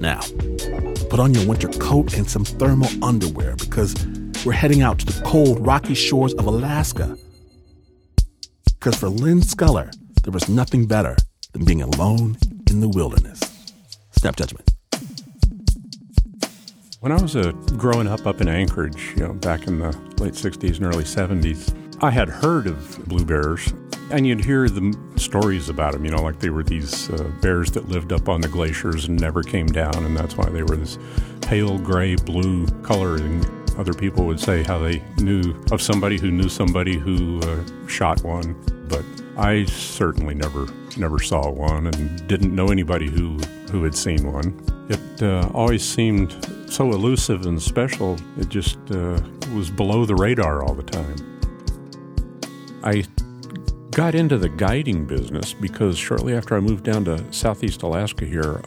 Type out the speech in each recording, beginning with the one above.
Now, put on your winter coat and some thermal underwear because we're heading out to the cold, rocky shores of Alaska. Because for Lynn Schooler, there was nothing better than being alone in the wilderness. Snap Judgment. When I was growing up in Anchorage, back in the late 60s and early 70s, I had heard of blue bears, and you'd hear the stories about them, like they were these bears that lived up on the glaciers and never came down, and that's why they were this pale gray-blue color, and other people would say how they knew of somebody who knew somebody who shot one, but I certainly never saw one and didn't know anybody who had seen one. It always seemed so elusive and special, it just was below the radar all the time. I got into the guiding business because shortly after I moved down to southeast Alaska here,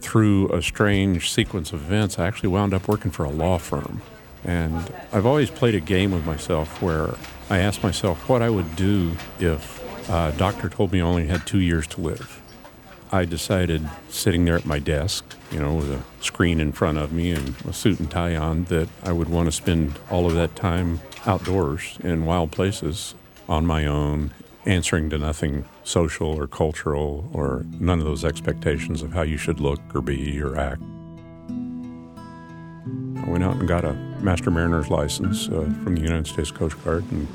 through a strange sequence of events, I actually wound up working for a law firm. And I've always played a game with myself where I asked myself what I would do if a doctor told me I only had 2 years to live. I decided, sitting there at my desk, with a screen in front of me and a suit and tie on, that I would want to spend all of that time outdoors in wild places on my own, answering to nothing social or cultural or none of those expectations of how you should look or be or act. I went out and got a Master Mariner's license from the United States Coast Guard and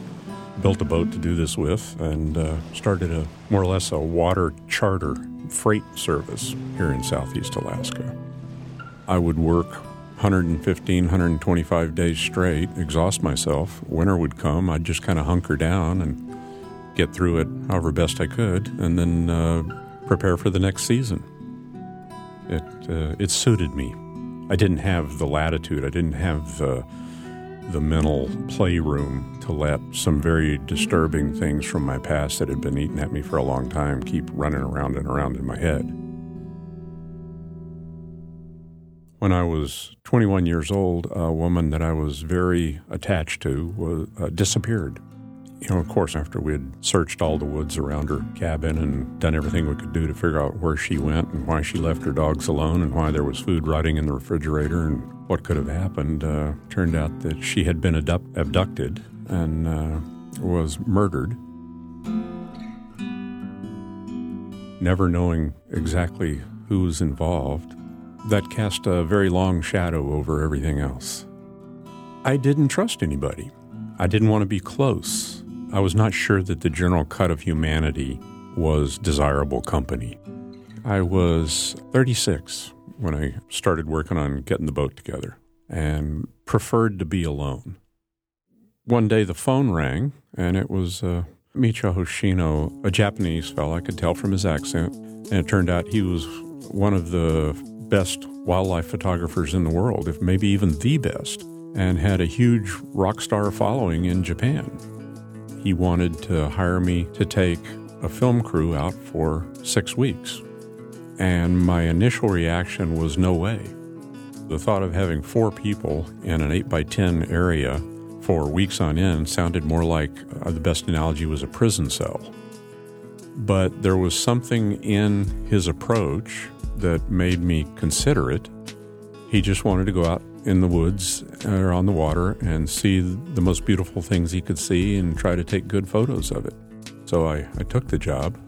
built a boat to do this with, and started more or less a water charter freight service here in southeast Alaska. I would work 115, 125 days straight, exhaust myself. Winter would come, I'd just kind of hunker down and get through it however best I could, and then prepare for the next season. It suited me. I didn't have the latitude, I didn't have the mental playroom to let some very disturbing things from my past that had been eating at me for a long time keep running around and around in my head. When I was 21 years old, a woman that I was very attached to disappeared. Of course, after we had searched all the woods around her cabin and done everything we could do to figure out where she went and why she left her dogs alone and why there was food rotting in the refrigerator and what could have happened, turned out that she had been abducted and was murdered. Never knowing exactly who was involved, that cast a very long shadow over everything else. I didn't trust anybody. I didn't want to be close. I was not sure that the general cut of humanity was desirable company. I was 36 when I started working on getting the boat together and preferred to be alone. One day the phone rang, and it was Michio Hoshino, a Japanese fellow. I could tell from his accent, and it turned out he was one of the best wildlife photographers in the world, if maybe even the best, and had a huge rock star following in Japan. He wanted to hire me to take a film crew out for 6 weeks. And my initial reaction was no way. The thought of having 4 people in an 8x10 area for weeks on end sounded more like, the best analogy was a prison cell. But there was something in his approach that made me consider it. He just wanted to go out in the woods or on the water and see the most beautiful things he could see and try to take good photos of it. So I took the job.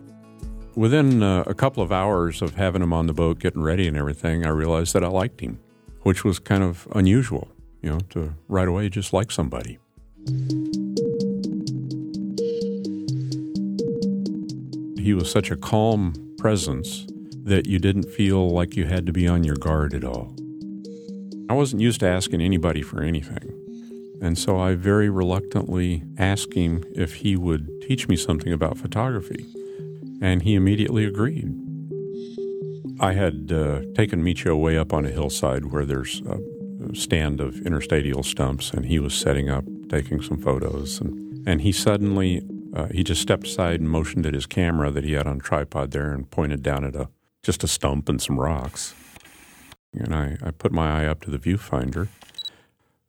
Within a couple of hours of having him on the boat, getting ready and everything, I realized that I liked him, which was kind of unusual, to right away just like somebody. He was such a calm presence that you didn't feel like you had to be on your guard at all. I wasn't used to asking anybody for anything, and so I very reluctantly asked him if he would teach me something about photography, and he immediately agreed. I had taken Michio way up on a hillside where there's a stand of interstadial stumps, and he was setting up, taking some photos, and he suddenly, he just stepped aside and motioned at his camera that he had on a tripod there and pointed down at just a stump and some rocks. And I put my eye up to the viewfinder.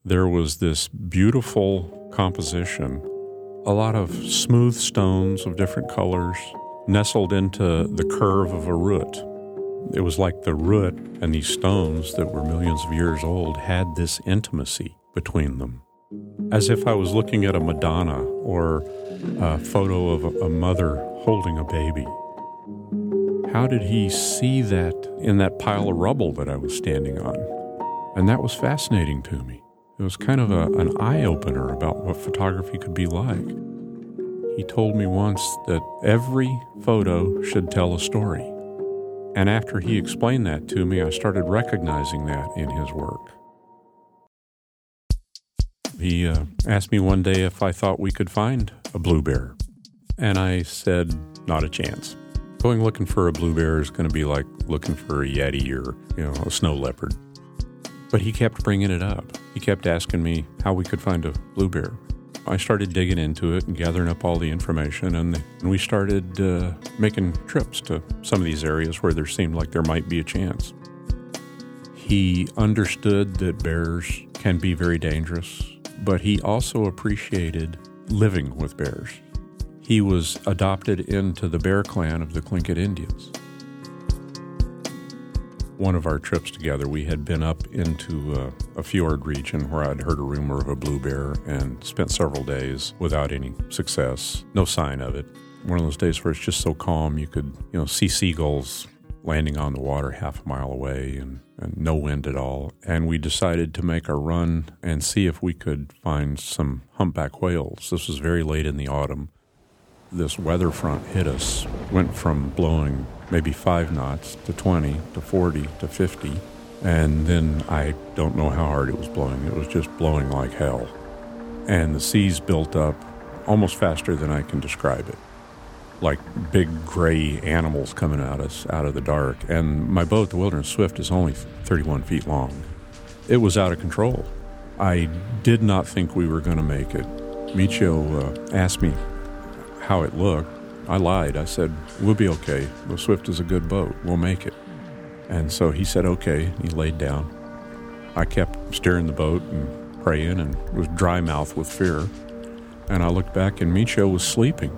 There was this beautiful composition, a lot of smooth stones of different colors nestled into the curve of a root. It was like the root and these stones that were millions of years old had this intimacy between them. As if I was looking at a Madonna or a photo of a mother holding a baby. How did he see that in that pile of rubble that I was standing on? And that was fascinating to me. It was kind of an eye-opener about what photography could be like. He told me once that every photo should tell a story. And after he explained that to me, I started recognizing that in his work. He asked me one day if I thought we could find a blue bear. And I said, not a chance. Going looking for a blue bear is going to be like looking for a yeti or, a snow leopard. But he kept bringing it up. He kept asking me how we could find a blue bear. I started digging into it and gathering up all the information, and we started making trips to some of these areas where there seemed like there might be a chance. He understood that bears can be very dangerous, but he also appreciated living with bears. He was adopted into the bear clan of the Tlingit Indians. One of our trips together, we had been up into a fjord region where I'd heard a rumor of a blue bear and spent several days without any success, no sign of it. One of those days where it's just so calm you could, see seagulls landing on the water half a mile away and no wind at all. And we decided to make a run and see if we could find some humpback whales. This was very late in the autumn. This weather front hit us, went from blowing maybe 5 knots to 20 to 40 to 50, and then I don't know how hard it was blowing. It was just blowing like hell. And the seas built up almost faster than I can describe it, like big gray animals coming at us out of the dark. And my boat, the Wilderness Swift, is only 31 feet long. It was out of control. I did not think we were going to make it. Michio asked me how it looked. I lied. I said, we'll be okay. The Swift is a good boat. We'll make it. And so he said, okay. He laid down. I kept steering the boat and praying and was dry-mouthed with fear. And I looked back and Michio was sleeping.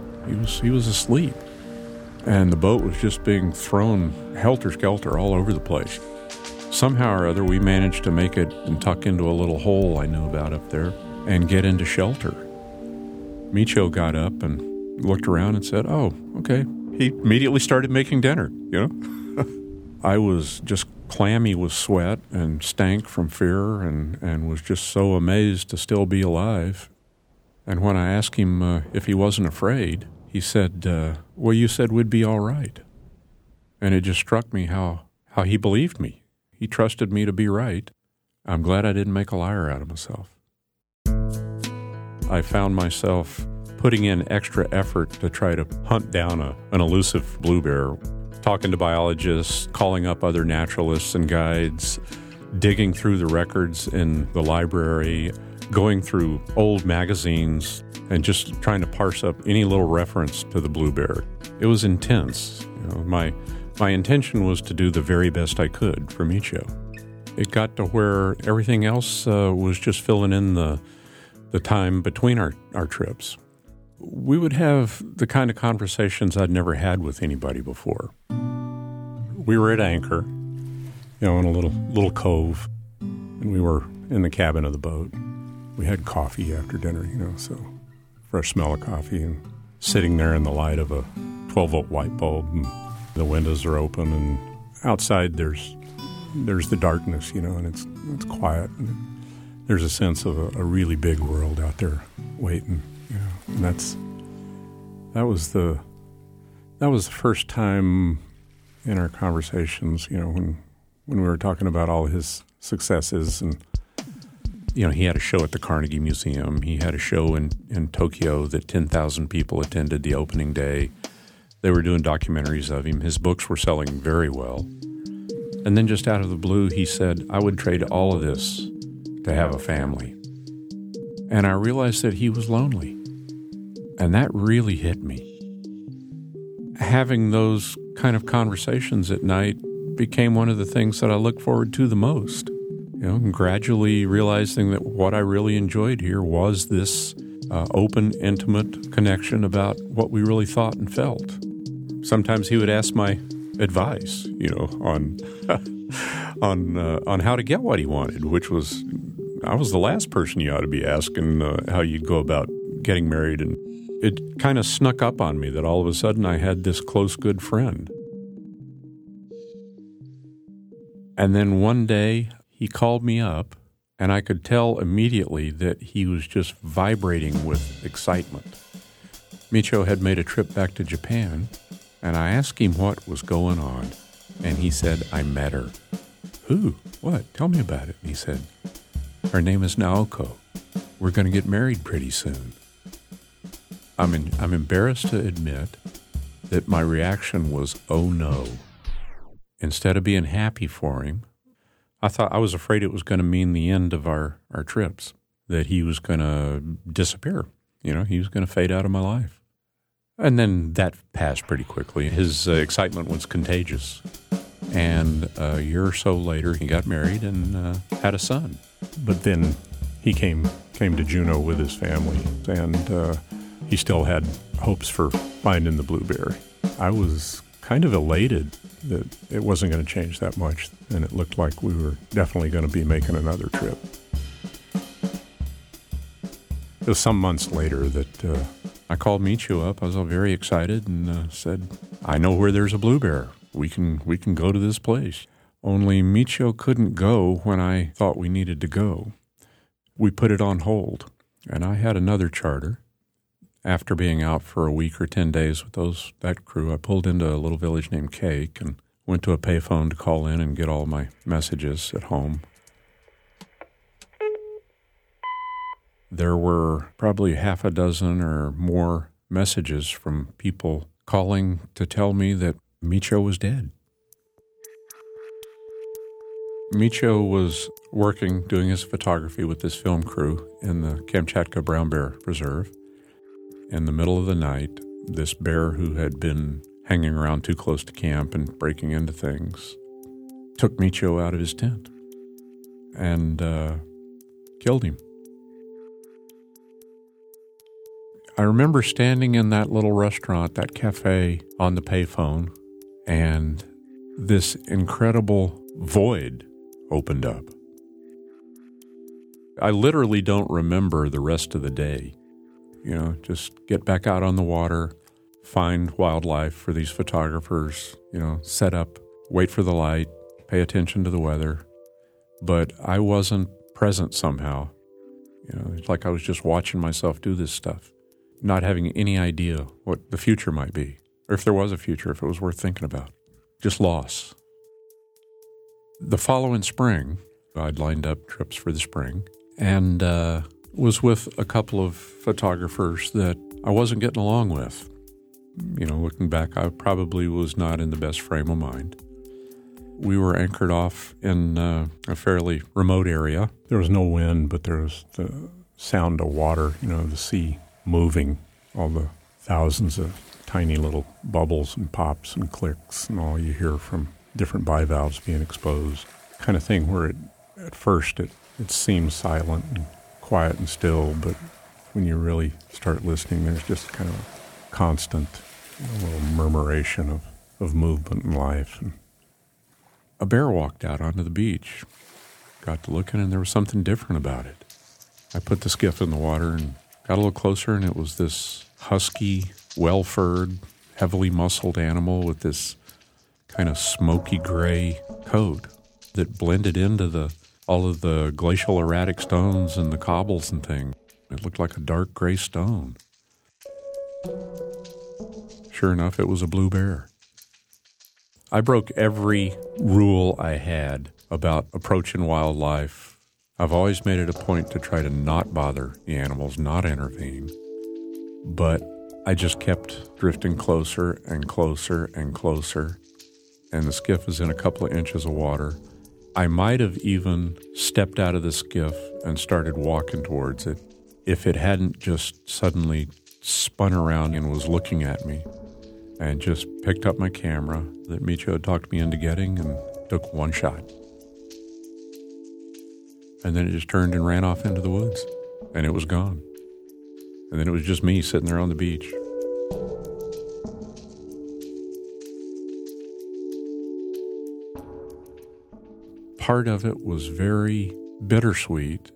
He was asleep. And the boat was just being thrown helter-skelter all over the place. Somehow or other, we managed to make it and tuck into a little hole I knew about up there and get into shelter. Michio got up and looked around and said, oh, okay. He immediately started making dinner, I was just clammy with sweat and stank from fear and was just so amazed to still be alive. And when I asked him if he wasn't afraid, he said, well, you said we'd be all right. And it just struck me how he believed me. He trusted me to be right. I'm glad I didn't make a liar out of myself. I found myself putting in extra effort to try to hunt down an elusive blue bear, talking to biologists, calling up other naturalists and guides, digging through the records in the library, going through old magazines, and just trying to parse up any little reference to the blue bear. It was intense. My intention was to do the very best I could for Michio. It got to where everything else was just filling in the time between our trips. We would have the kind of conversations I'd never had with anybody before. We were at anchor, in a little cove, and we were in the cabin of the boat. We had coffee after dinner, so fresh smell of coffee, and sitting there in the light of a 12-volt light bulb, and the windows are open, and outside there's the darkness, and it's quiet. And there's a sense of a really big world out there waiting. And that was the first time in our conversations, when we were talking about all his successes, and he had a show at the Carnegie Museum. He had a show in Tokyo that 10,000 people attended the opening day. They were doing documentaries of him. His books were selling very well. And then just out of the blue, he said, I would trade all of this to have a family. And I realized that he was lonely. And that really hit me. Having those kind of conversations at night became one of the things that I look forward to the most. And gradually realizing that what I really enjoyed here was this open, intimate connection about what we really thought and felt. Sometimes he would ask my advice, you know, on how to get what he wanted, which was, I was the last person you ought to be asking how you'd go about getting married. And it kind of snuck up on me that all of a sudden I had this close, good friend. And then one day he called me up, and I could tell immediately that he was just vibrating with excitement. Michio had made a trip back to Japan, and I asked him what was going on. And he said, I met her. Who? What? Tell me about it. And he said, her name is Naoko. We're going to get married pretty soon. I'm embarrassed to admit that my reaction was, oh no. Instead of being happy for him, I was afraid it was going to mean the end of our trips, that he was going to disappear. You know, he was going to fade out of my life. And then that passed pretty quickly. His excitement was contagious. And a year or so later, he got married and had a son. But then he came to Juneau with his family, and he still had hopes for finding the Blue Bear. I was kind of elated that it wasn't going to change that much, and it looked like we were definitely going to be making another trip. It was some months later that I called Michio up. I was all very excited and said, I know where there's a Blue Bear. We can go to this place. Only Michio couldn't go when I thought we needed to go. We put it on hold, and I had another charter. After being out for a week or 10 days with that crew, I pulled into a little village named Kake and went to a payphone to call in and get all my messages at home. There were probably half a dozen or more messages from people calling to tell me that Michio was dead. Michio was working, doing his photography with this film crew in the Kamchatka Brown Bear Preserve. In the middle of the night, this bear who had been hanging around too close to camp and breaking into things took Michio out of his tent and killed him. I remember standing in that little restaurant, that cafe on the payphone, and this incredible void opened up. I literally don't remember the rest of the day. You know, just get back out on the water, find wildlife for these photographers, you know, set up, wait for the light, pay attention to the weather. But I wasn't present somehow. You know, it's like I was just watching myself do this stuff, not having any idea what the future might be, or if there was a future, if it was worth thinking about. Just loss. The following spring, I'd lined up trips for the spring, and was with a couple of photographers that I wasn't getting along with. You know, looking back, I probably was not in the best frame of mind. We were anchored off in a fairly remote area. There was no wind, but there was the sound of water, you know, the sea moving, all the thousands of tiny little bubbles and pops and clicks and all you hear from different bivalves being exposed, kind of thing where at first it seems silent and quiet and still, but when you really start listening, there's just kind of a constant, you know, little murmuration of movement and life. And a bear walked out onto the beach, got to looking, and there was something different about it. I put the skiff in the water and got a little closer, and it was this husky, well-furred, heavily muscled animal with this kind of smoky gray coat that blended into all of the glacial erratic stones and the cobbles and things. It looked like a dark gray stone. Sure enough, it was a blue bear. I broke every rule I had about approaching wildlife. I've always made it a point to try to not bother the animals, not intervene. But I just kept drifting closer and closer and closer, and the skiff is in a couple of inches of water. I might have even stepped out of the skiff and started walking towards it if it hadn't just suddenly spun around and was looking at me, and just picked up my camera that Michio had talked me into getting and took one shot. And then it just turned and ran off into the woods, and it was gone. And then it was just me sitting there on the beach. part of it was very bittersweet.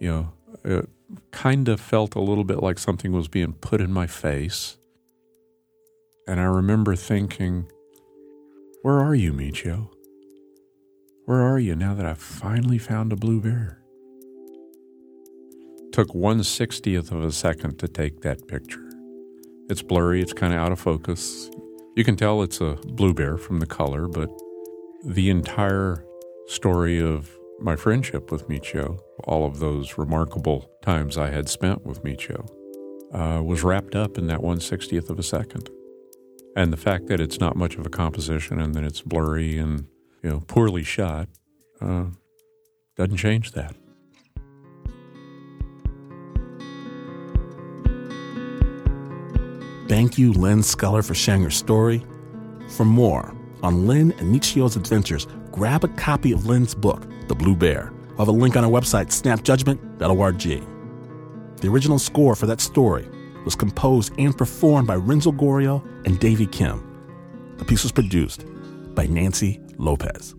You know, it kind of felt a little bit like something was being put in my face. And I remember thinking, where are you, Michio? Where are you now that I've finally found a blue bear? It took 1/60th of a second to take that picture. It's blurry, it's kind of out of focus. You can tell it's a blue bear from the color, but the entire story of my friendship with Michio, all of those remarkable times I had spent with Michio, was wrapped up in that 1/60th of a second. And the fact that it's not much of a composition and that it's blurry and, you know, poorly shot doesn't change that. Thank you, Lynn Schooler, for sharing her story. For more on Lynn and Michio's adventures, grab a copy of Lynn's book, The Blue Bear. We'll have a link on our website, snapjudgment.org. The original score for that story was composed and performed by Renzo Gorrio and Davey Kim. The piece was produced by Nancy Lopez.